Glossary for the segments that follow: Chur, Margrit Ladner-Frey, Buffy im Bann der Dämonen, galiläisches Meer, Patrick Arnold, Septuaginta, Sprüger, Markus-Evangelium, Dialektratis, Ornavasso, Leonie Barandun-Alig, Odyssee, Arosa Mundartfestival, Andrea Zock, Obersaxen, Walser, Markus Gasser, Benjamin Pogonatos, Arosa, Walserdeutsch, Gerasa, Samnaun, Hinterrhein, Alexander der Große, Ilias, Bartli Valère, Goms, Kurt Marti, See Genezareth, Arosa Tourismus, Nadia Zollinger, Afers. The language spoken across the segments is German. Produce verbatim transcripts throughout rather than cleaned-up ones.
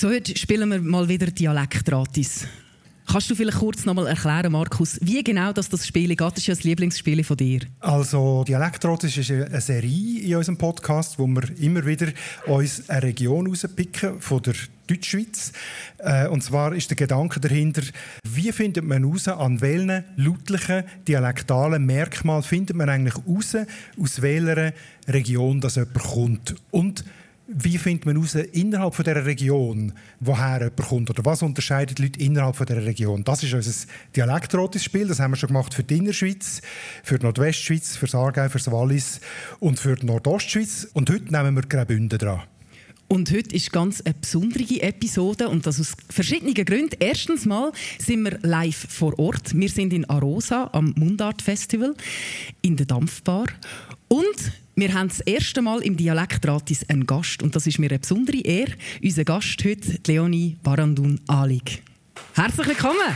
So, heute spielen wir mal wieder Dialektratis. Kannst du vielleicht kurz noch mal erklären, Markus, wie genau das, das Spiel geht? Das ist ja das Lieblingsspiel von dir. Also Dialektratis ist eine Serie in unserem Podcast, wo wir immer wieder uns eine Region rauspicken von der Deutschschweiz. Und zwar ist der Gedanke dahinter, wie findet man heraus, an welchen lautlichen, dialektalen Merkmalen findet man eigentlich heraus, aus welcher Region das jemand kommt. Und wie findet man heraus, innerhalb dieser Region, woher jemand kommt? Oder was unterscheidet Leute innerhalb dieser Region? Das ist unser Dialektratis-Spiel. Das haben wir schon gemacht für die Innerschweiz, für die Nordwestschweiz, für das Aargau, für das Wallis und für die Nordostschweiz. Und heute nehmen wir Graubünden dran. Und heute ist ganz eine besondere Episode und das aus verschiedenen Gründen. Erstens mal sind wir live vor Ort. Wir sind in Arosa am Mundartfestival in der Dampfbar. Und wir haben das erste Mal im Dialektratis einen Gast. Und das ist mir eine besondere Ehre. Unser Gast heute, Leonie Barandun-Alig. Herzlich willkommen!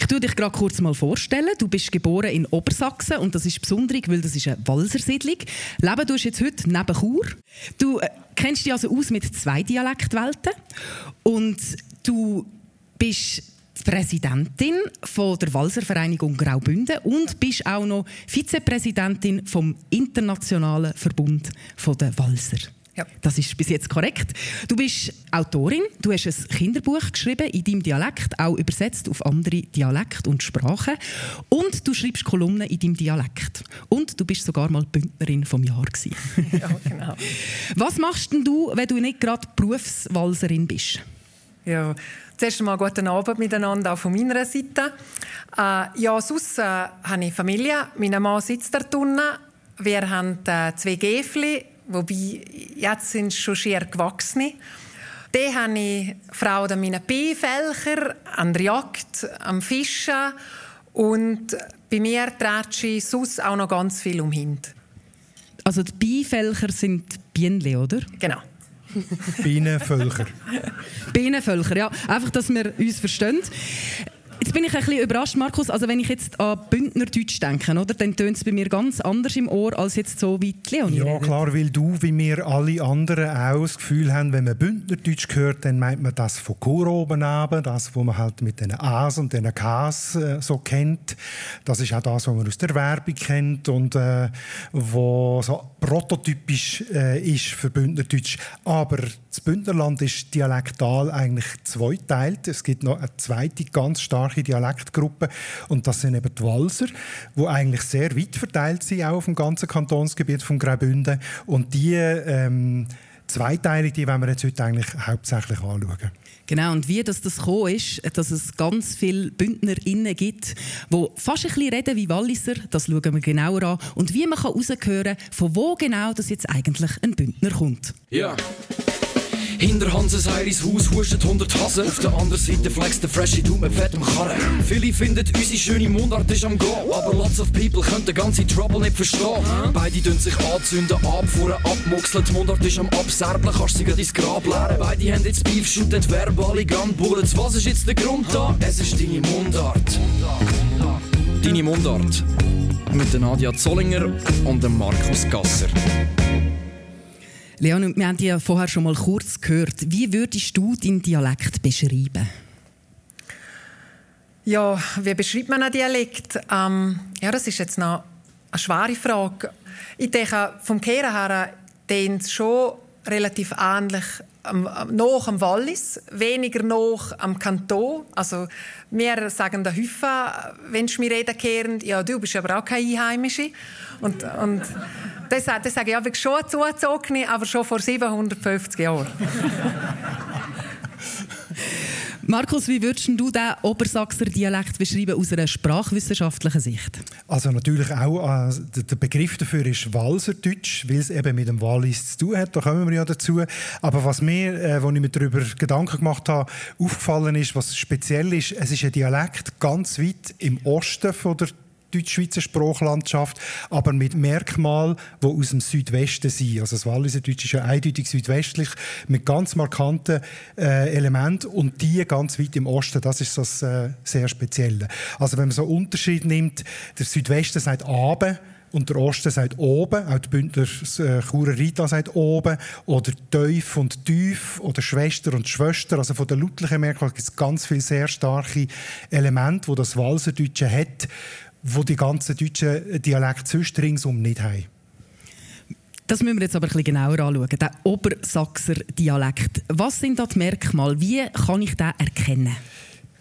Ich stelle dich gerade kurz mal vorstellen. Du bist geboren in Obersaxen und das ist besonders, weil das ist eine Walsersiedlung. Leben tust du jetzt heute neben Chur. Du äh, kennst dich also aus mit zwei Dialektwelten und du bist die Präsidentin von der Walservereinigung Graubünden und bist auch noch Vizepräsidentin vom Internationalen Verbund der Walser. Ja. Das ist bis jetzt korrekt. Du bist Autorin, du hast ein Kinderbuch geschrieben in deinem Dialekt, auch übersetzt auf andere Dialekte und Sprachen. Und du schreibst Kolumnen in deinem Dialekt. Und du bist sogar mal Bündnerin vom Jahr gewesen. Ja, genau. Was machst denn du, wenn du nicht gerade Berufswalserin bist? Ja, zuerst einmal guten Abend miteinander, auch von meiner Seite. Äh, ja, sonst äh, habe ich Familie. Mein Mann sitzt da drinnen. Wir haben äh, zwei Gäfli, wobei jetzt sind schon sehr gewachsene. Dann habe ich Frau an meinen Beifälcher, an der Jagd, am Fischen. Und bei mir dreht sie sonst auch noch ganz viel um Hint. Also die Beifälcher sind Bienenle, oder? Genau. Bienenvölker. Bienenvölker, ja. Einfach, dass wir uns verstehen. Jetzt bin ich ein bisschen überrascht, Markus. Also wenn ich jetzt an Bündnerdeutsch denke, oder, dann tönt es bei mir ganz anders im Ohr als jetzt so wie die Leonie. Ja, klar, weil du, wie wir alle anderen, auch das Gefühl haben, wenn man Bündnerdeutsch hört, dann meint man das von Chur oben runter, das, was man halt mit den A's und den K's äh, so kennt. Das ist auch das, was man aus der Werbung kennt und äh, was so prototypisch äh, ist für Bündnerdeutsch. Aber das Bündnerland ist dialektal eigentlich zweiteilt. Es gibt noch eine zweite, ganz starke Dialektgruppen. Und das sind eben die Walser, die eigentlich sehr weit verteilt sind, auch auf dem ganzen Kantonsgebiet von Graubünden. Und die ähm, Zweiteilung, die wollen wir jetzt heute eigentlich hauptsächlich anschauen. Genau, und wie das gekommen ist, dass es ganz viele BündnerInnen gibt, die fast ein bisschen reden wie Walliser, das schauen wir genauer an. Und wie man heraushören kann, von wo genau das jetzt eigentlich ein Bündner kommt. Ja. Hinter Hanses Heiris Haus huscht hundert Hasen. Auf der anderen Seite flex der Freshie Du mit fettem Karren. Viele finden, unsere schöne Mundart ist am Go. Aber lots of people können den ganzen Trouble nicht verstehen. Beide dünn sich anzünden, abfuhren, abmuxeln. Die Mundart ist am Abserblen, kannst sie grad ins Grab leeren. Beide haben jetzt Beef, shooten verbale Gunbullets. Was ist jetzt der Grund da? Es ist deine Mundart. Deine Mundart. Mit der Nadia Zollinger und dem Markus Gasser. Leon, wir haben dich ja vorher schon mal kurz gehört. Wie würdest du deinen Dialekt beschreiben? Ja, wie beschreibt man einen Dialekt? Ähm, ja, das ist jetzt noch eine schwere Frage. Ich denke, vom Kehren her klingt es schon relativ ähnlich ähm, nach am Wallis, weniger nach am Kanton. Also, wir sagen da häufig, wenn du mir reden kehrend, ja, du bist aber auch keine Einheimische. Und, und Das, das sage ich ja, schon zugezogen, aber schon vor siebenhundertfünfzig Jahren. Markus, wie würdest du den Obersachser Dialekt beschreiben aus einer sprachwissenschaftlichen Sicht? Also natürlich auch, äh, der Begriff dafür ist Walserdeutsch, weil es eben mit dem Wallis zu tun hat, da kommen wir ja dazu. Aber was mir, äh, wo ich mir darüber Gedanken gemacht habe, aufgefallen ist, was speziell ist, es ist ein Dialekt ganz weit im Osten von der Deutsch-Schweizer Sprachlandschaft, aber mit Merkmalen, die aus dem Südwesten sind. Also das Walliserdeutsch ist ja eindeutig südwestlich, mit ganz markanten äh, Elementen und die ganz weit im Osten. Das ist das äh, sehr Spezielle. Also wenn man so einen Unterschied nimmt, der Südwesten sagt «Abe», und der Osten sagt oben, auch die Bündner äh, Churer Rita sagt oben, oder Teuf und Tief oder Schwester und Schwester. Also von den lautlichen Merkmalen gibt es ganz viele sehr starke Elemente, die das Walserdeutsche hat, die die ganzen deutschen Dialekte sonst ringsum nicht haben. Das müssen wir jetzt aber ein bisschen genauer anschauen, den Obersachser Dialekt. Was sind da die Merkmale? Wie kann ich den erkennen?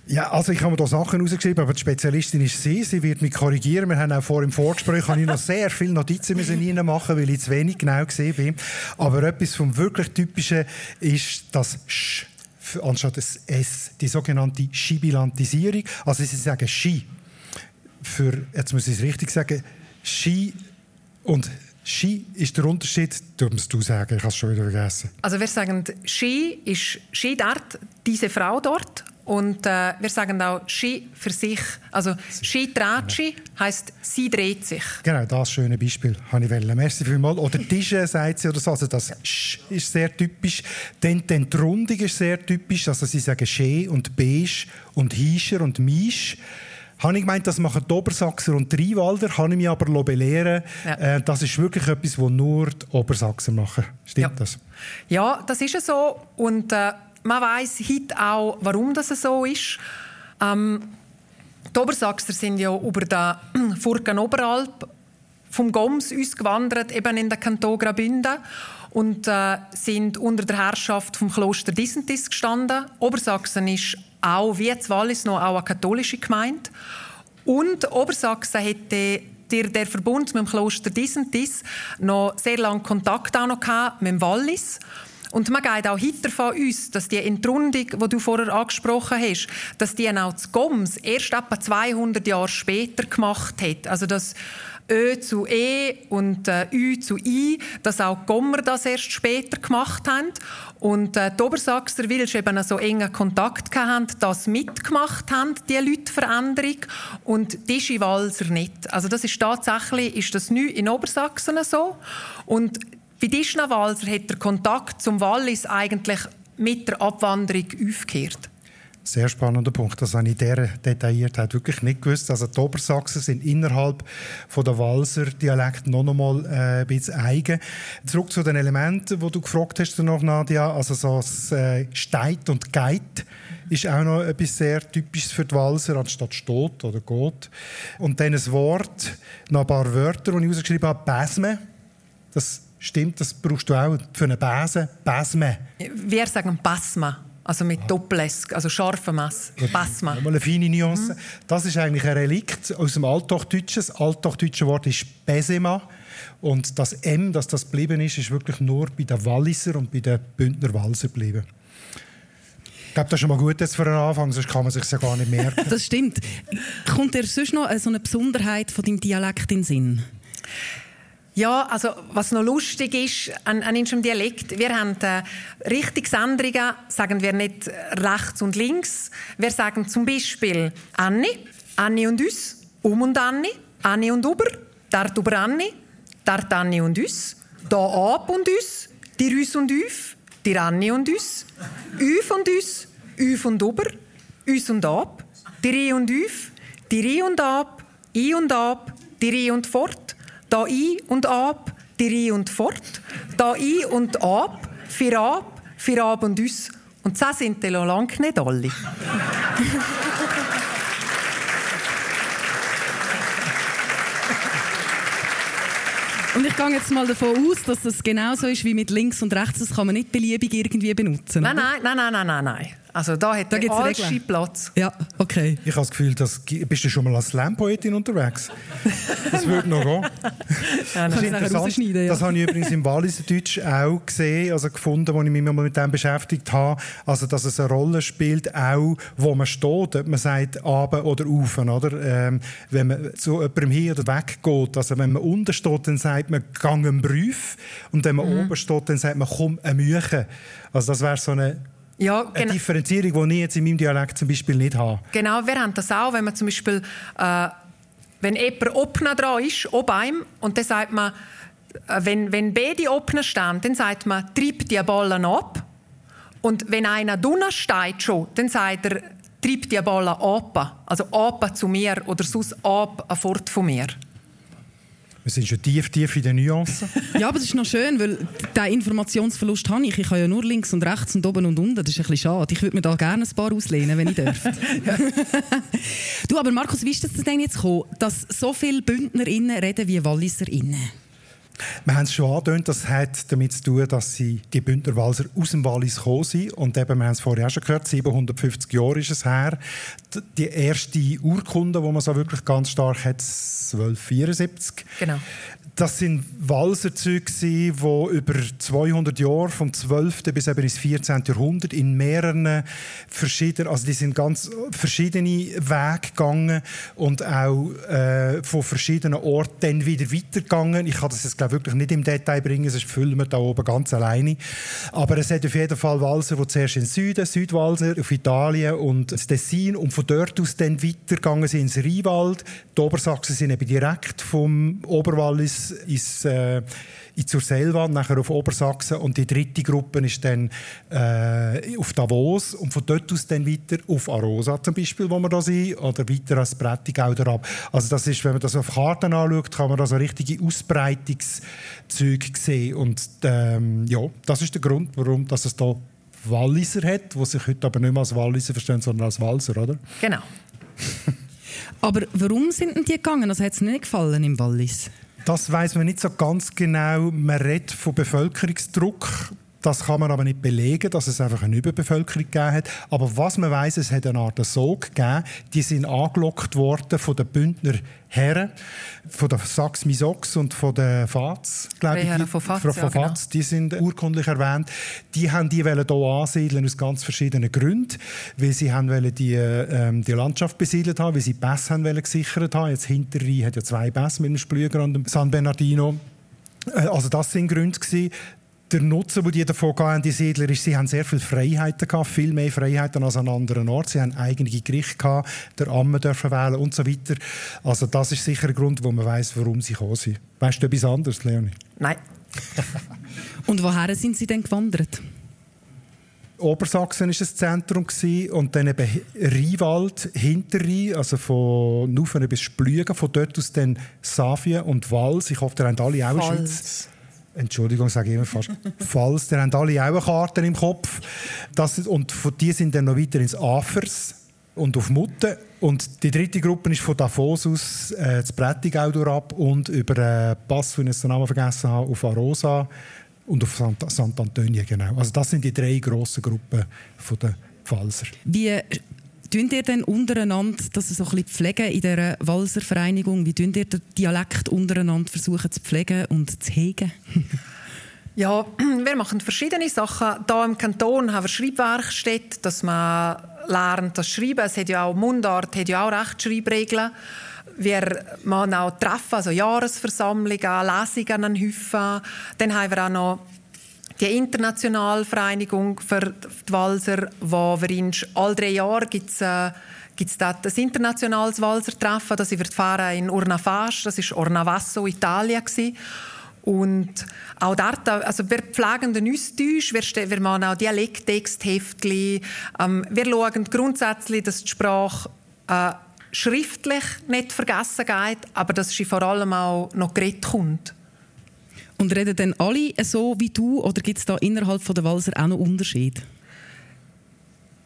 Ja, also ich habe mir da Sachen rausgeschrieben, aber die Spezialistin ist sie. Sie wird mich korrigieren. Wir haben auch vor im Vorgespräch habe ich noch sehr viele Notizen müssen machen, weil ich zu wenig genau gesehen bin. Aber etwas vom wirklich Typischen ist das «sch» anstatt das «s», die sogenannte Schibilantisierung. Also sie sagen «schi» für, jetzt muss ich es richtig sagen, «schi» und «Ski» ist der Unterschied, darfst du sagen, ich habe es schon wieder vergessen. Also wir sagen «Ski» ist «Ski dort», diese Frau dort. Und äh, wir sagen auch «Ski» für sich. Also «Ski tratschi» heisst «Sie dreht sich». Genau, das schöne Beispiel habe ich wollen. Merci vielmals. Oder «Tische» sagt sie oder so. Also das «Sch» ist sehr typisch. Dann die Entrundung ist sehr typisch. Also sie sagen «Schee» und «Beige» und «Hischer» und «Misch». Habe ich gemeint, das machen die Obersachser und die Rheinwalder, habe ich mich aber belehren lassen. Ja. Das ist wirklich etwas, das nur die Obersachser machen. Stimmt ja. das? Ja, das ist so. Und äh, man weiss heute auch, warum das so ist. Ähm, die Obersachser sind ja über den Furken-Oberalp vom Goms ausgewandert, eben in den Kanton Graubünden. Und äh, sind unter der Herrschaft vom Kloster Disentis gestanden. Obersachsen ist auch, wie das Wallis, noch auch eine katholische Gemeinde. Und Obersachsen hätte der, der Verbund mit dem Kloster Disentis noch sehr lange Kontakt auch noch gehabt mit dem Wallis. Und man geht auch weiter von uns, dass die Entrundung, die du vorher angesprochen hast, dass die auch zu Goms erst etwa zweihundert Jahre später gemacht hat. Also das Ö zu E und äh, Ü zu I, dass auch die Gommer das erst später gemacht haben. Und äh, die Obersachser, weil sie eben so engen Kontakt hatten, das mitgemacht haben, die Leutveränderung. Und die Schiwalser nicht. Also das ist tatsächlich ist das neu in Obersachsen so. Und bei diesen Walser hat der Kontakt zum Wallis eigentlich mit der Abwanderung aufgekehrt. Sehr spannender Punkt, das habe ich dieser Detailliertheit wirklich nicht gewusst. Also die Obersachsen sind innerhalb von der Walser-Dialekt noch einmal äh, ein bisschen eigen. Zurück zu den Elementen, die du gefragt hast danach, Nadia. Also so das äh, Steit und Geit ist auch noch etwas sehr Typisches für die Walser, anstatt Stot oder Got. Und dann ein Wort, noch ein paar Wörter, die ich ausgeschrieben habe. Bäsme, das stimmt, das brauchst du auch für einen Bäsen. Bäsme. Wir sagen Bäsme. Also mit Doppel-S, also scharfem S. Basma. Eine feine Nuance. Mhm. Das ist eigentlich ein Relikt aus dem Althochdeutschen. Das althochdeutsche Wort ist Besema. Und das M, das das geblieben ist, ist wirklich nur bei den Walliser und bei den Bündner Walser geblieben. Ich glaube, das ist schon mal gut jetzt für einen Anfang, sonst kann man es sich ja gar nicht merken. Das stimmt. Kommt dir sonst noch so eine Besonderheit von deinem Dialekt in den Sinn? Ja, also was noch lustig ist an, an unserem Dialekt, wir haben äh, Richtungsänderungen, sagen wir nicht rechts und links. Wir sagen zum Beispiel «Anni», «Anni und uns», «Um und Anni», «Anni und Uber», «Dart über Anni», «Dart Anni und uns», «Da ab und uns», «Dir uns und üf», «Dir Anni und uns», «Üf und uns», «Üf und Uber», «Üs und ab», «Dir i und üf», «Dir i und ab», «I und ab», «Dir i und fort», «Da i und ab», «Dir i und fort», «Da i und ab», «Für ab», «Für ab und uns». Und das sind noch lange nicht alle. Und ich gehe jetzt mal davon aus, dass das genauso ist wie mit links und rechts. Das kann man nicht beliebig irgendwie benutzen. Nein, nein, nein, nein, nein, nein, nein. Also da hat da der Altschi Platz. Ja, okay. Ich habe das Gefühl, dass, bist du schon mal als Slam-Poetin unterwegs? Das würde noch gehen. Ja, das ist interessant. Ja. Das habe ich übrigens im Walliserdeutsch auch gesehen, also gefunden, als ich mich mal mit dem beschäftigt habe. Also, dass es eine Rolle spielt, auch wo man steht. Ob man sagt, runter oder rauf. Oder? Ähm, wenn man zu jemandem hin oder weg geht. Also, wenn man unten steht, dann sagt man, «Gang im Brief». Und wenn man mhm. oben steht, dann sagt man, «Komm, ein Müche». Also, das wäre so eine... Ja, genau. Eine Differenzierung, die ich jetzt in meinem Dialekt zum Beispiel nicht habe. Genau, wir haben das auch, wenn man zum Beispiel, äh, wenn jemand «opna» dran ist, ob einem, und dann sagt man, wenn, wenn beide «opna» stehen, dann sagt man, «trieb die Ballen ab». Und wenn einer «dunna» steht schon, dann sagt er, «trieb die Ballen ab». Also «ab» zu mir oder «sus ab» fort von mir. Wir sind schon tief, tief in den Nuancen. Ja, aber es ist noch schön, weil diesen Informationsverlust habe ich. Ich habe ja nur links und rechts und oben und unten. Das ist ein bisschen schade. Ich würde mir da gerne ein paar auslehnen, wenn ich dürfte. Du, aber Markus, wie ist das denn jetzt gekommen, dass so viele BündnerInnen reden wie WalliserInnen? Wir haben es schon angedeutet, das hat damit zu tun, dass sie die Bündner Walser aus dem Wallis gekommen sind. Und eben, wir haben es vorher schon gehört, siebenhundertfünfzig Jahre ist es her. Die erste Urkunde, die man so wirklich ganz stark hat, zwölfhundertvierundsiebzig. Genau. Das waren Walserzüge, die über zweihundert Jahre, vom zwölften bis eben ins vierzehnten Jahrhundert, in mehreren verschiedenen, also die sind ganz verschiedene Wege gegangen und auch äh, von verschiedenen Orten dann wieder weitergegangen. Ich kann das jetzt, glaube ich, wirklich nicht im Detail bringen, sonst füllen wir da oben ganz alleine. Aber es hat auf jeden Fall Walser, die zuerst in den Süden, Südwalser, auf Italien und das Tessin und von dort aus dann weitergegangen sind ins Rheinwald. Die Obersachsen sind eben direkt vom Oberwallis Ist, äh, zur Selva, nachher auf Obersachsen und die dritte Gruppe ist dann äh, auf Davos und von dort aus dann weiter auf Arosa zum Beispiel, wo wir da sind, oder weiter als Prättigau ab. Also das ist, wenn man das auf Karten anschaut, kann man da so richtige Ausbreitungszüge sehen und ähm, ja, das ist der Grund, warum das es da Walliser hat, die sich heute aber nicht mehr als Walliser verstehen, sondern als Walser, oder? Genau. Aber warum sind denn die gegangen? Das hat es nicht gefallen im Wallis? Das weiss man nicht so ganz genau. Man redet von Bevölkerungsdruck. Das kann man aber nicht belegen, dass es einfach eine Überbevölkerung gegeben hat. Aber was man weiss, es hat eine Art Sog gegeben. Die sind angelockt worden von den Bündner Herren, von den Sachs-Misox und von den Vals. Glaube ich, die, von Vals, ja, genau. Die sind urkundlich erwähnt. Die haben die hier ansiedeln aus ganz verschiedenen Gründen. Weil sie haben die, ähm, die Landschaft besiedelt haben, weil sie die Pässe haben gesichert haben. Jetzt Hinterrhein hat ja zwei Pässe mit dem Sprüger und dem San Bernardino. Also das sind Gründe gewesen. Der Nutzen, den die davon hatten, die Siedler, ist, sie haben sehr viele Freiheiten gehabt, viel mehr Freiheiten als an anderen Orten. Sie haben eigene Gerichte gehabt, der Amme dürfen wählen und so weiter. Also das ist sicher ein Grund, wo man weiss, warum sie gekommen sind. Weißt du etwas anderes, Leonie? Nein. Und woher sind sie denn gewandert? Obersachsen war das Zentrum und dann eben Rheinwald, Hinterrhein, also von Nufenen bis Sprüger, von dort aus dann Savien und Vals. Ich hoffe, ihr habt alle auch eine Schweiz. Entschuldigung, sage ich immer fast. Vals, die haben alle auch eine Karte im Kopf. Das, und von die sind dann noch weiter ins Afers und auf Mutten. Und die dritte Gruppe ist von Davos aus äh, zu Prättigau durchab und über den äh, Pass, den ich den Namen vergessen habe, auf Arosa und auf Sant'Antonie, genau. Also das sind die drei grossen Gruppen der Walser. Wie pflegt ihr denn untereinander, dass ihr so ein bisschen pflegen in dieser Walservereinigung, wie pflegt ihr den Dialekt untereinander versuchen zu pflegen und zu hegen? Ja, wir machen verschiedene Sachen. Hier im Kanton haben wir Schreibwerkstätten, dass man lernt, das Schreiben. Es hat ja auch Mundart, hat ja auch Rechtschreibregeln. Wir machen auch Treffen, also Jahresversammlungen, Lesungen häufen. Dann haben wir auch noch die Internationale Verbund für die Walser, wo wir in all drei Jahren gibt's, äh, gibt's dort ein internationales Walser-Treffen. Das war in Ornafage, das war Ornavasso, Italien. Und auch dort, also wir pflegen den Austausch, wir, wir machen auch Dialekttextheftchen. Ähm, wir schauen grundsätzlich, dass die Sprache äh, schriftlich nicht vergessen geht, aber dass sie vor allem auch noch geredet kommt. Und reden denn alle so wie du oder gibt es da innerhalb der Walser auch noch Unterschiede?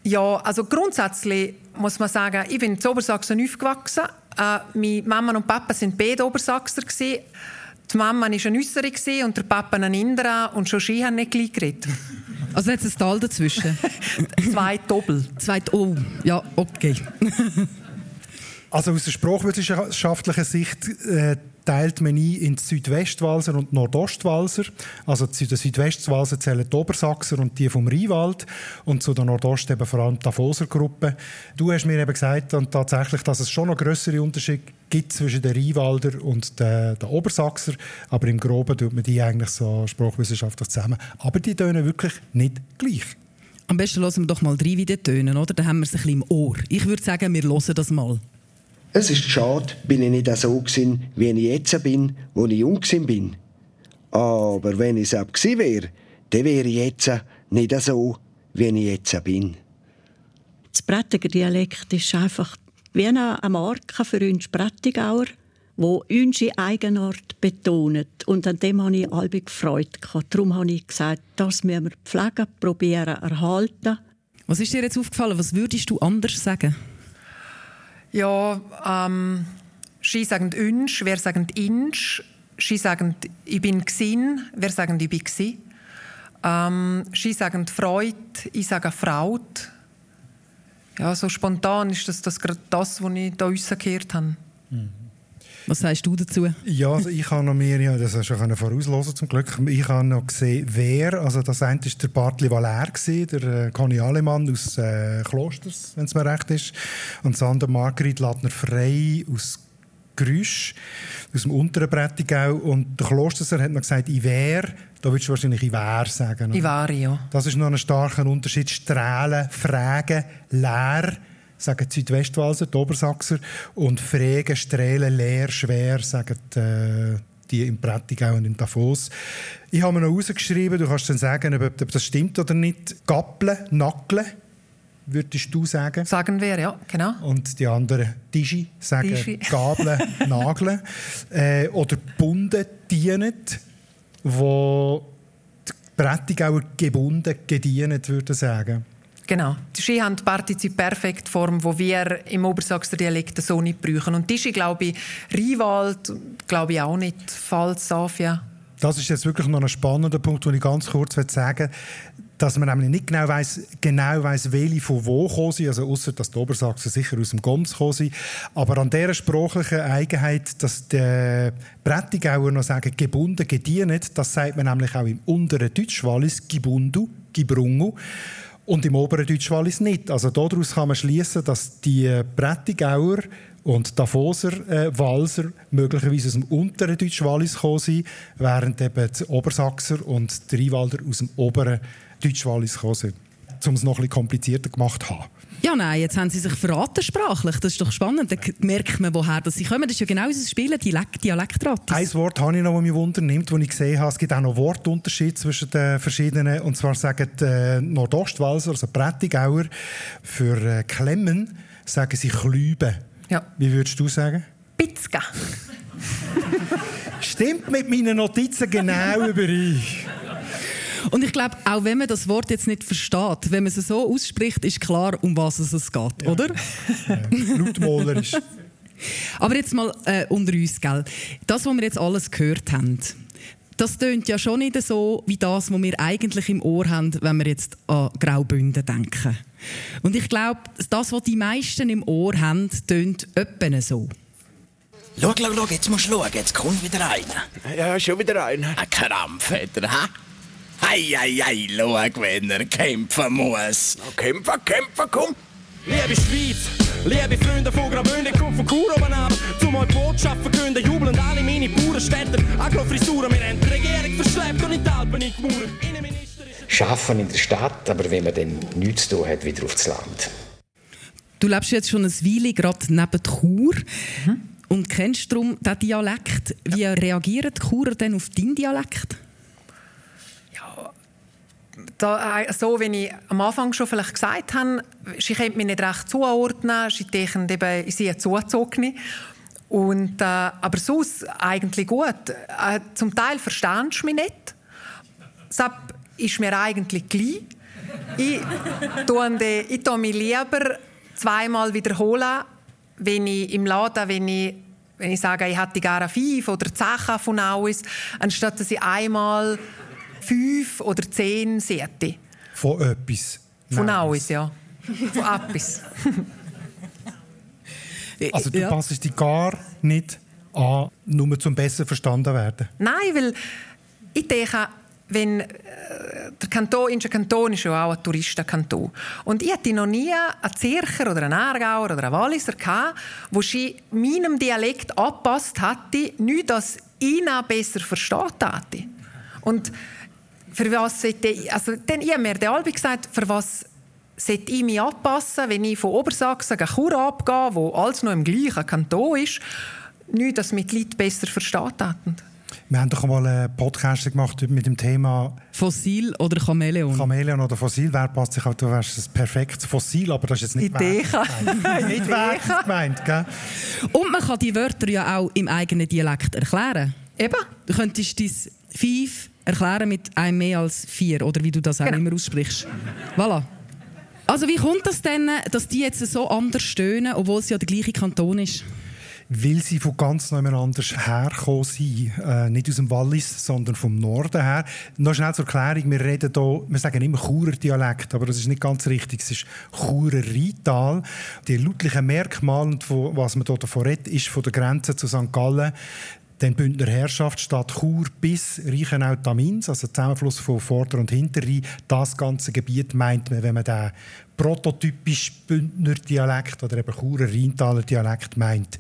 Ja, also grundsätzlich muss man sagen, ich bin in Obersachsen aufgewachsen. Äh, meine Mama und Papa waren beide Obersachser. Die Mama war eine Äusserin und der Papa ein Inderer und schon sie haben nicht gleich geredet. Also jetzt ein Tal dazwischen? Zwei Doppel. Zwei Oh, ja, okay. Also aus der sprachwissenschaftlichen Sicht äh, teilt man ein in die Südwestwalser und die Nordostwalser. Also zu den Südwestwalser zählen die Obersachser und die vom Rheinwald. Und zu den Nordost eben vor allem die Davoser Gruppe. Du hast mir eben gesagt, und tatsächlich, dass es schon noch grössere Unterschiede gibt zwischen den Rheinwalder und den, den Obersachser. Aber im Groben tut man die eigentlich so sprachwissenschaftlich zusammen. Aber die tönen wirklich nicht gleich. Am besten hören wir doch mal drei wieder tönen, oder? Dann haben wir es ein bisschen im Ohr. Ich würde sagen, wir hören das mal. Es ist schade, bin ich nicht so gewesen, wie ich jetzt bin, wo ich jung bin. Aber wenn ich es auch gewesen wäre, dann wäre ich jetzt nicht so, wie ich jetzt bin. Das Prättiger Dialekt ist einfach wie eine Marke für uns Prättigauer. wo unsere Eigenart betonen. Und an dem hatte ich alle Freude. Darum habe ich gesagt, das müssen wir pflegen, probieren, erhalten. Was ist dir jetzt aufgefallen? Was würdest du anders sagen? Ja, ähm, sie sagen «unsch», wir sagen «insch». Sie sagen «ich bin gsin», wir sagen «ich bin gsi». Ähm, sie sagen «Freud», ich sage «Fraut». Ja, so spontan ist das, das gerade das, was ich da rausgehört habe. Mhm. Was sagst du dazu? Ja, also ich habe noch mehr, ja, das hast du schon vorauslosen zum Glück. Ich habe noch gesehen, wer, also das eine war der Bartli Valère, der äh, Konialemann aus äh, Klosters, wenn es mir recht ist, und das andere Margrit Ladner-Frey aus Grüsch, aus dem unteren Prättigau. Und der Klosterser hat mir gesagt, ich wäre, da würdest du wahrscheinlich «ich wäre» sagen. Oder? «Ich wäre», ja. Das ist noch ein starker Unterschied. Strahlen, fragen, leer, sagen die Südwestwalser, die Obersaxer. Und fragen, strahlen, leer, schwer, sagen die, die im Prättigau und in Davos. Ich habe mir noch rausgeschrieben, du kannst dann sagen, ob das stimmt oder nicht. Gappeln, nackeln, würdest du sagen? Sagen wir, ja, genau. Und die anderen Tischi sagen Tischi. Gabeln, Nageln. Äh, oder Bunde dienen, wo die Prättigauer gebunden, gedient, würde sagen. Genau. Tischi haben die Partizip-Perfekt-Form, die wir im Obersachser Dialekt so nicht brauchen. Und Tischi, glaube ich, Rheinwald, glaube ich auch nicht, Pfalz, Safia. Das ist jetzt wirklich noch ein spannender Punkt, den ich ganz kurz sagen möchte. Dass man nämlich nicht genau weiss, genau weiss, welche von wo gekommen sind, also ausser dass die Obersachsen sicher aus dem Goms gekommen sind. Aber an dieser sprachlichen Eigenheit, dass die Prättigauer noch sagen, gebunden, gedient, das sagt man nämlich auch im unteren Deutschwallis, gibundu, gibrungu, und im oberen Deutschwallis nicht. Also daraus kann man schliessen, dass die Prättigauer und Davoser äh, Walser möglicherweise aus dem unteren Deutschwallis gekommen sind, während eben die Obersachser und die Rheinwalder aus dem oberen Deutschwallis gekommen sind. Um es noch ein bisschen komplizierter gemacht zu haben. Ja, nein, jetzt haben sie sich verraten sprachlich. Das ist doch spannend. Da merkt man, woher das sie kommen. Das ist ja genau unser Spiel, Dialekt, Dialektratis. Ein Wort habe ich noch, das mich wundernimmt, das ich gesehen habe. Es gibt auch noch Wortunterschiede zwischen den verschiedenen. Und zwar sagen die Nordostwalser, also Prättigauer, für Klemmen sagen sie «klüben». Ja. Wie würdest du sagen? «Pitzka». Stimmt mit meinen Notizen genau überein. Und ich glaube, auch wenn man das Wort jetzt nicht versteht, wenn man es so ausspricht, ist klar, um was es geht, ja. Oder? Ja, blutmalerisch. Aber jetzt mal äh, unter uns, gell? Das, was wir jetzt alles gehört haben, das tönt ja schon nicht so wie das, was wir eigentlich im Ohr haben, wenn wir jetzt an Graubünden denken. Und ich glaube, das, was die meisten im Ohr haben, tönt öppen so. Schau, schau, schau, jetzt musst du schauen, jetzt kommt wieder einer. Ja, schon wieder einer. Ein Krampf hat er, ha? Ei, ei, ei, schau, wenn er kämpfen muss. No, kämpfen, kämpfen, komm! Liebe Schweiz, liebe Freunde von Graubünden, ich komme von Chur oben ab, um euch die Botschaft verkünden, jubeln alle meine Bauernstädter, Agrofrisuren, wir haben die Regierung verschleppt und in die Alpen in die Mauern. Schaffen in der Stadt, aber wenn man dann nichts zu tun hat, wieder aufs Land. Du lebst jetzt schon eine Weile gerade neben Chur. Mhm. Und kennst darum diesen Dialekt. Wie ja. reagieren die Churer denn auf deinen Dialekt? Da, so wie ich am Anfang schon vielleicht gesagt habe, sie konnte mich nicht recht zuordnen, sie denken eben, ich sehe zugezogene. Und, äh, aber sonst eigentlich gut. Äh, zum Teil verstehst du mich nicht. Das ist mir eigentlich gleich. Ich tue mich lieber zweimal wiederholen, wenn ich im Laden, wenn ich, wenn ich sage, ich hätte gerne fünf oder zehn von alles, anstatt dass ich einmal fünf oder zehn Seite. Von etwas? Von alles, ja. Von etwas. Also du ja. passest dich gar nicht an, nur zum besser verstanden werden? Nein, weil ich denke, wenn äh, der Kanton, unser Kanton ist ja auch ein Touristenkanton. Und ich hatte noch nie einen Zürcher oder einen Aargauer oder einen Walliser gehabt, wo sie meinem Dialekt angepasst hatte, nicht, dass ich ihn besser verstanden hatte. Und für was sollte ich, also, denn ich habe mir den Albi gesagt, für was sollte ich mich anpassen, wenn ich von Obersachsen nach Chur abgehe, wo alles noch im gleichen Kanton ist, nicht, dass mich die Leute besser verstanden. Wir haben doch einmal einen Podcast gemacht mit dem Thema Fossil oder Chamäleon. Chamäleon oder Fossil, wer passt sich auf, du wärst das perfekte Fossil, aber das ist jetzt nicht Idecha. Nicht wertend gemeint, gell? Und man kann die Wörter ja auch im eigenen Dialekt erklären. Eben. Du könntest dein Fief erklären mit einem mehr als vier, oder wie du das auch genau. immer aussprichst. Voilà. Also wie kommt das denn, dass die jetzt so anders stöhnen, obwohl es ja der gleiche Kanton ist? Weil sie von ganz anders hergekommen sind. Äh, nicht aus dem Wallis, sondern vom Norden her. Noch schnell zur Erklärung, wir reden hier, wir sagen immer Churer Dialekt, aber das ist nicht ganz richtig. Es ist Churer Rheintal. Die lautlichen Merkmale, was man hier davon redet, ist von der Grenze zu Sankt Gallen, dann Bündner Herrschaft, Stadt Chur bis Reichenau-Tamins, also Zusammenfluss von Vorder- und Hinterrhein. Das ganze Gebiet meint man, wenn man den prototypisch Bündner Dialekt oder eben Churer Rheintaler Dialekt meint.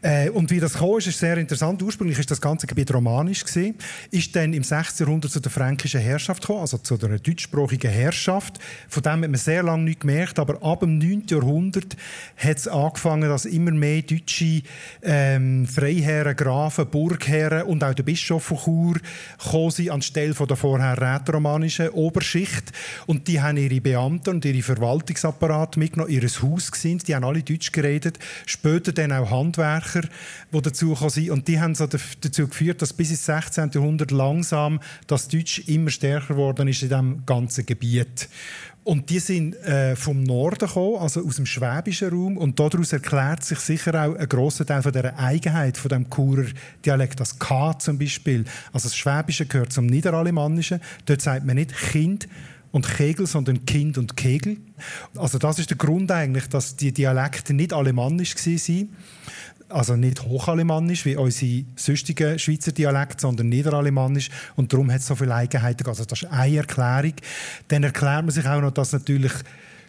Äh, und wie das kam, ist, ist sehr interessant. Ursprünglich war das ganze Gebiet romanisch gewesen, ist dann im sechzehnten Jahrhundert zu der fränkischen Herrschaft gekommen, also zu der deutschsprachigen Herrschaft. Von dem hat man sehr lange nichts gemerkt, aber ab dem neunten Jahrhundert hat es angefangen, dass immer mehr deutsche ähm, Freiherren, Grafen, Burgherren und auch der Bischof von Chur gekommen sind anstelle von der vorher rätromanischen Oberschicht. Und die haben ihre Beamten und ihre Verwaltungsapparat mitgenommen, ihr Haus gesehen, die haben alle Deutsch geredet, später dann auch Handwerker, die dazugekommen sind. Und die haben so dazu geführt, dass bis ins sechzehnten Jahrhundert langsam das Deutsch immer stärker geworden ist in diesem ganzen Gebiet. Und die sind äh, vom Norden gekommen, also aus dem schwäbischen Raum. Und daraus erklärt sich sicher auch ein grosser Teil von dieser Eigenheit, von diesem Churer Dialekt. Das K zum Beispiel. Also das Schwäbische gehört zum Niederalemannischen. Dort sagt man nicht Kind und Kegel, sondern Kind und Kegel. Also das ist der Grund eigentlich, dass die Dialekte nicht alemannisch waren. Also nicht hochalemannisch, wie unsere sonstigen Schweizer Dialekte, sondern niederalemannisch. Und darum hat es so viele Eigenheiten. Also das ist eine Erklärung. Dann erklärt man sich auch noch, dass natürlich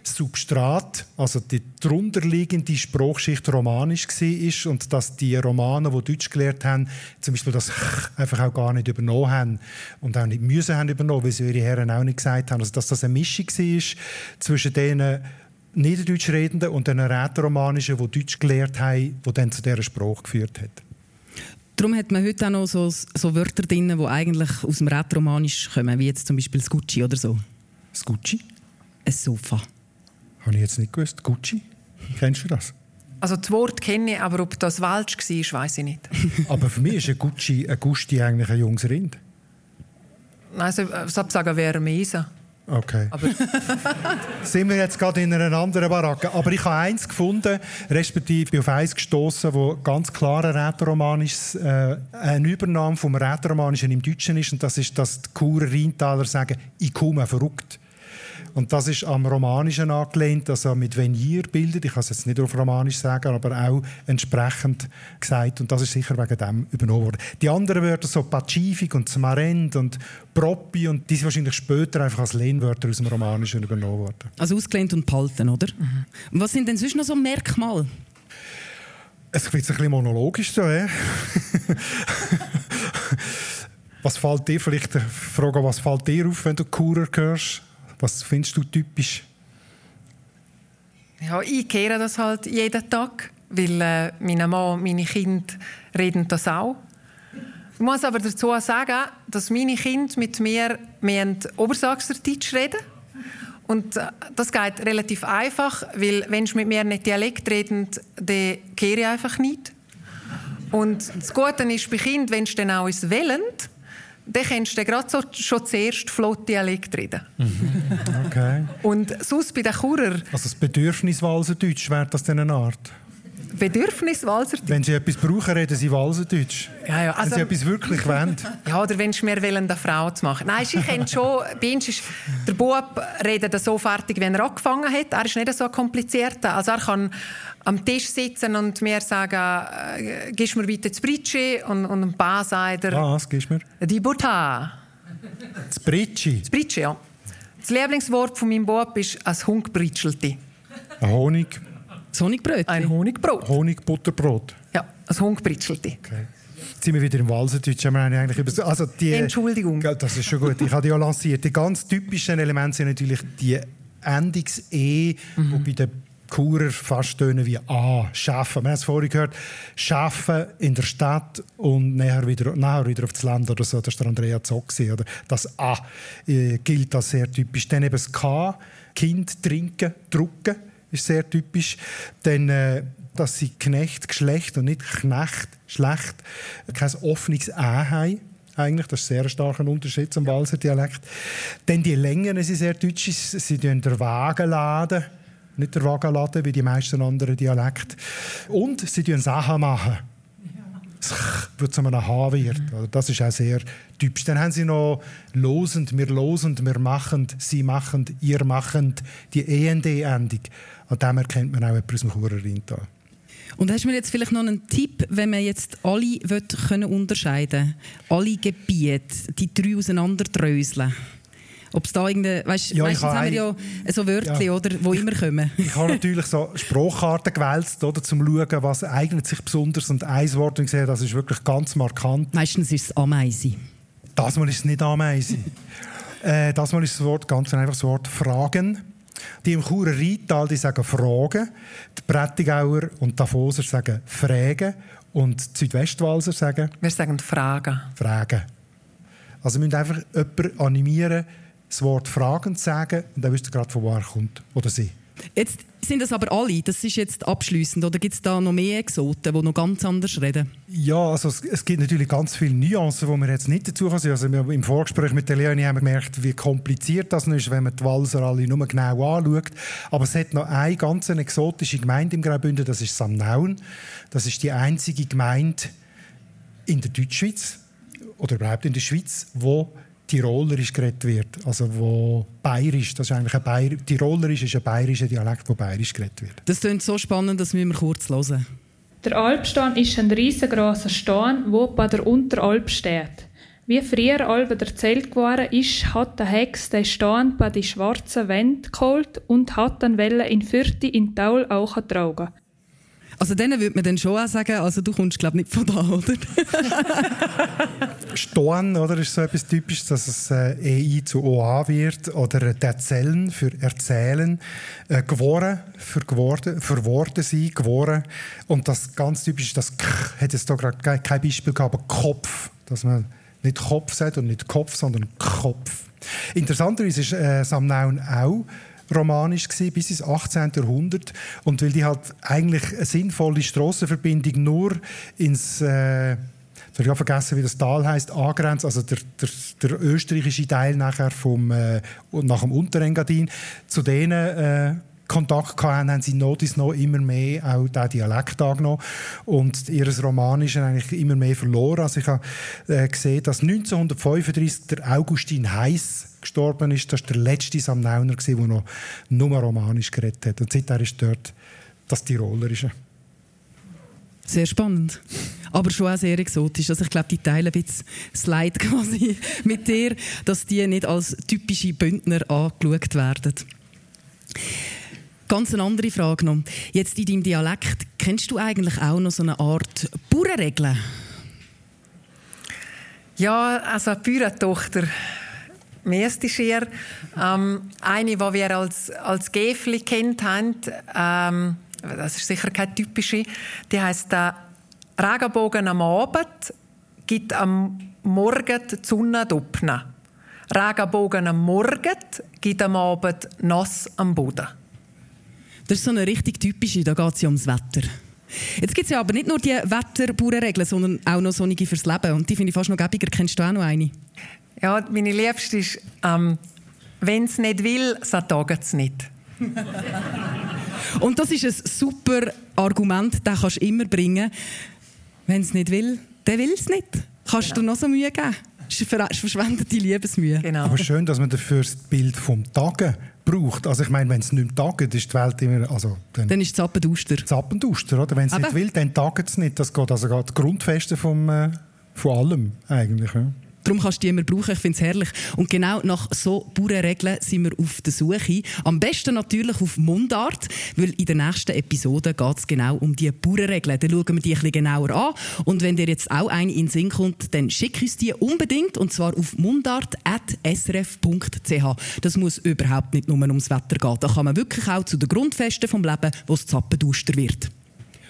das Substrat, also die darunterliegende Sprachschicht romanisch war und dass die Romanen, die Deutsch gelernt haben, zum Beispiel das «ch» einfach auch gar nicht übernommen haben und auch nicht müssen haben übernommen, weil sie ihre Herren auch nicht gesagt haben. Also dass das eine Mischung war zwischen denen Niederdeutsch Redenden und den Rätoromanischen, die Deutsch gelernt haben, die dann zu dieser Sprache geführt hat. Darum hat man heute auch noch so, so Wörter drin, die eigentlich aus dem Rätoromanischen kommen, wie jetzt zum Beispiel das Gucci oder so. Das Gucci? Ein Sofa. Habe ich jetzt nicht gewusst. Gucci, kennst du das? Also das Wort kenne ich, aber ob das falsch war, weiss ich nicht. Aber für mich ist ein Gucci, ein Gusti eigentlich ein junges Rind. Nein, so, so sagen wäre Mesa. Okay. Aber sind wir jetzt gerade in einer anderen Baracke. Aber ich habe eins gefunden, respektive bin auf eins gestoßen, wo ganz klar ein Rätoromanisches, äh, eine Übernahme vom Rätoromanischen im Deutschen ist. Und das ist, dass die Churer Rheintaler sagen, ich komme verrückt. Und das ist am Romanischen angelehnt, also mit «Venier» bildet. Ich kann es jetzt nicht auf Romanisch sagen, aber auch entsprechend gesagt. Und das ist sicher wegen dem übernommen worden. Die anderen Wörter, so «Pacifik» und «Smarend» und «Propi», und die sind wahrscheinlich später einfach als Lehnwörter aus dem Romanischen übernommen worden. Also ausgelehnt und behalten, oder? Mhm. Und was sind denn sonst noch so Merkmale? Es wird ein bisschen monologisch so, eh? Was fällt dir, vielleicht eine Frage, was fällt dir auf, wenn du Churer hörst? Was findest du typisch? Ja, ich kehre das halt jeden Tag, weil äh, mein Mann, meine Kinder reden das auch. Ich muss aber dazu sagen, dass meine Kinder mit mir Obersachserdeutsch reden. Und äh, das geht relativ einfach, weil wenn sie mit mir nicht Dialekt reden, dann kehre ich einfach nicht. Und das Gute ist bei Kindern, wenn sie dann auch ins Wählen, dann kannst du gerade so, schon zuerst flott Dialekt reden. Okay. Und sonst bei den Churer... Also das Bedürfnis Walserdeutsch, wäre das denn eine Art? Bedürfnis Walserdeutsch? Wenn sie etwas brauchen, reden sie Walserdeutsch. Ja, ja, also, wenn sie etwas wirklich wollen. Ja, oder wenn sie mir eine Frau zu machen. Nein, ich kenne schon... Bei uns ist der Bub redet so fertig, wenn er angefangen hat. Er ist nicht so kompliziert. Also er kann am Tisch sitzen und mir sagen, «Gibst mir bitte das Britschi?» Und, und ein paar sagt er... «Was gibst mir?» «Die Buta.» «Das Britschi?» «Das Britschi, ja.» Das Lieblingswort von meinem Bub ist ein Hungbritschelte. Ein Honig? Das Honigbrötchen? Ein Honigbrot. Honigbutterbrot? Ja, ein Hungbritschelte. Okay. Jetzt sind wir wieder im Walserdeutsch. Also die, Entschuldigung. Das ist schon gut. Ich habe die ja lanciert. Die ganz typischen Elemente sind natürlich die Endungs-E, mhm. die bei den Churer fast tönen wie «ah, schaffen». Wir haben es vorhin gehört, «schaffen in der Stadt» und nachher wieder, nachher wieder auf das Land oder so. Das war Andrea Zock. Oder? Das «a» äh, gilt als sehr typisch. Dann eben das «k», «Kind», «trinken», «drucken» ist sehr typisch. Dann, äh, dass sie «Knecht», «Geschlecht» und nicht «Knecht», «Schlecht» kein offenes «a» haben. Eigentlich, das ist ein sehr starker Unterschied zum Walserdialekt. Dann die Längen sind sehr deutsch. Sie tun der Wagen laden. Nicht der Wagen laden, wie die meisten anderen Dialekte. Und sie tun Sachen machen. Das Ch wird zu einem H wird. Das ist auch sehr typisch. Dann haben sie noch losend, wir losend, wir machend, sie machend, ihr machend. Die E N D-Endung. An dem erkennt man auch jemanden aus dem Churer Rheintal. Und hast du mir jetzt vielleicht noch einen Tipp, wenn man jetzt alle unterscheiden will, alle Gebiete, die drei auseinanderdröseln? Ob es da irgendeine, weißt, ja, meistens haben wir ja so Wörter, ja, oder, die immer kommen. Ich, ich habe natürlich so Sprachkarten gewälzt, oder, um zu schauen, was eignet sich besonders. Und ein Wort, und ich sehe, das ist wirklich ganz markant. Meistens ist es Ameise. Das mal ist es nicht Ameise. äh, das mal ist das Wort, ganz einfach das Wort «fragen». Die im Churer Rheintal, die sagen «fragen», die Prättigauer und Davoser sagen «frägen» und die Südwestwalser sagen… Wir sagen «fragen». «Fragen». Also wir müssen einfach jemanden animieren, das Wort «fragen» zu sagen und dann wisst ihr gerade, von wo er kommt oder sie. Jetzt sind das aber alle, das ist jetzt abschliessend, oder gibt es da noch mehr Exoten, die noch ganz anders reden? Ja, also es, es gibt natürlich ganz viele Nuancen, die wir jetzt nicht dazu sehen. Also wir, im Vorgespräch mit der Leonie haben wir gemerkt, wie kompliziert das ist, wenn man die Walser alle nur genau anschaut. Aber es hat noch eine ganz exotische Gemeinde im Graubünden, das ist Samnaun. Das ist die einzige Gemeinde in der Deutschschweiz oder überhaupt in der Schweiz, wo Tirolerisch geredet wird, also wo Bayerisch, das ist eigentlich ein Bayer, Tirolerisch ist ein bayerischer Dialekt, wo Bayerisch geredet wird. Das klingt so spannend, dass wir mal kurz hören. Der Alpstein ist ein riesengroßer Stein, der bei der Unteralp steht. Wie früher Alp erzählt worden ist, hat der Hex den Stein bei die schwarzen Wände geholt und hat dann Welle in Fürti in Taul auch getragen. Also denen würde man dann schon auch sagen, also du kommst glaube nicht von da, oder? Storn, oder, ist so etwas Typisches, dass es äh, E I zu O A wird. Oder «erzählen» für «erzählen». Äh, «Gewohren» für «geworden», für «worte» sein, «gewohren». Und das ganz typisch, das «k» hat jetzt hier gerade kein Beispiel gehabt, aber «Kopf». Dass man nicht «Kopf» sagt und nicht «Kopf», sondern «Kopf». Interessanterweise ist äh, Samnaun auch romanisch gewesen, bis ins achtzehnten. Jahrhundert. Und weil die halt eigentlich eine sinnvolle Strassenverbindung nur ins, äh, ich habe vergessen, wie das Tal heisst, angrenzt, also der, der, der österreichische Teil nachher vom, äh, nach dem Unterengadin, zu denen äh, Kontakt hatten, haben sie notis noch immer mehr auch diesen Dialekt angenommen und ihres Romanischen eigentlich immer mehr verloren. Also ich habe äh, gesehen, dass neunzehnhundertfünfunddreißig der Augustin Heiss gestorben ist. Das war der letzte Samnauner, der noch nur Romanisch geredet hat. Und seither ist dort das Tirolerische. Sehr spannend, aber schon auch sehr exotisch. Also ich glaube, die teilen ein bisschen das Leid quasi mit dir, dass die nicht als typische Bündner angeschaut werden. Ganz eine andere Frage noch. Jetzt in deinem Dialekt, kennst du eigentlich auch noch so eine Art Bauernregeln? Ja, also eine Bauerntochter. Meistens eher. Ähm, eine, die wir als, als Gäfli kennt haben, ähm, das ist sicher keine typische, die heisst äh, «Regenbogen am Abend gibt am Morgen die Sonne doppne. Regenbogen am Morgen gibt am Abend nass am Boden.» Das ist so eine richtig typische, da geht es ja ums Wetter. Jetzt gibt es ja aber nicht nur die Wetterbauernregeln, sondern auch noch solche fürs Leben. Und die finde ich fast noch gäbiger. Kennst du auch noch eine? Ja, meine Liebste ist, ähm, wenn es nicht will, so tagt es nicht. Und das ist ein super Argument, das kannst du immer bringen. Wenn es nicht will, dann will es nicht. Kannst genau. du noch so Mühe geben. Das ist eine verschwendete Liebesmühe. Genau. Aber schön, dass man dafür das Bild vom Tagen braucht. Also ich meine, wenn es nicht tagt, ist die Welt immer... Also, dann, dann ist es zappenduster. Zappenduster, oder? Wenn es nicht will, dann tagt es nicht. Das geht also gerade die Grundfeste vom, äh, von allem eigentlich. Ja. Darum kannst du die immer brauchen. Ich finde es herrlich. Und genau nach so Bauernregeln sind wir auf der Suche. Am besten natürlich auf Mundart, weil in der nächsten Episode geht es genau um die Bauernregeln. Dann schauen wir die ein bisschen genauer an. Und wenn dir jetzt auch eine in den Sinn kommt, dann schick uns die unbedingt. Und zwar auf mundart at s r f punkt c h. Das muss überhaupt nicht nur ums Wetter gehen. Da kann man wirklich auch zu den Grundfesten vom Leben, wo es zappenduster wird.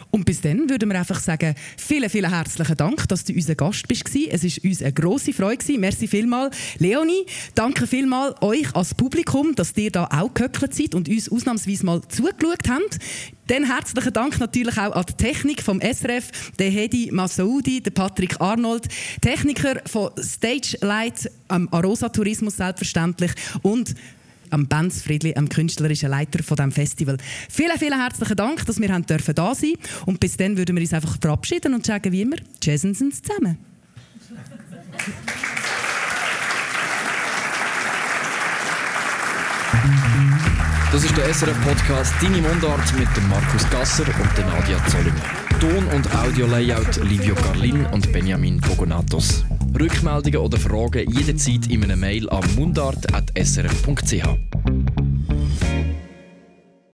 Und bis dann würden wir einfach sagen, vielen, vielen herzlichen Dank, dass du unser Gast warst. Es war uns eine grosse Freude. Merci vielmals. Leonie, danke vielmals euch als Publikum, dass ihr da auch gehöckelt seid und uns ausnahmsweise mal zugeschaut habt. Dann herzlichen Dank natürlich auch an die Technik vom S R F, der Hedi Masoudi, der Patrick Arnold, Techniker von Stage Light, am Arosa Tourismus selbstverständlich und am Benz Friedli, am künstlerischen Leiter von diesem Festival. Vielen, vielen herzlichen Dank, dass wir hier sein durften. Und bis dann würden wir uns einfach verabschieden und sagen wie immer, Tschüssensens zusammen. Das ist der S R F-Podcast «Deine Mundart» mit dem Markus Gasser und der Nadia Zollinger. Ton- und Audio-Layout Livio Carlin und Benjamin Pogonatos. Rückmeldungen oder Fragen jederzeit in einer Mail an mundart at s r f punkt c h.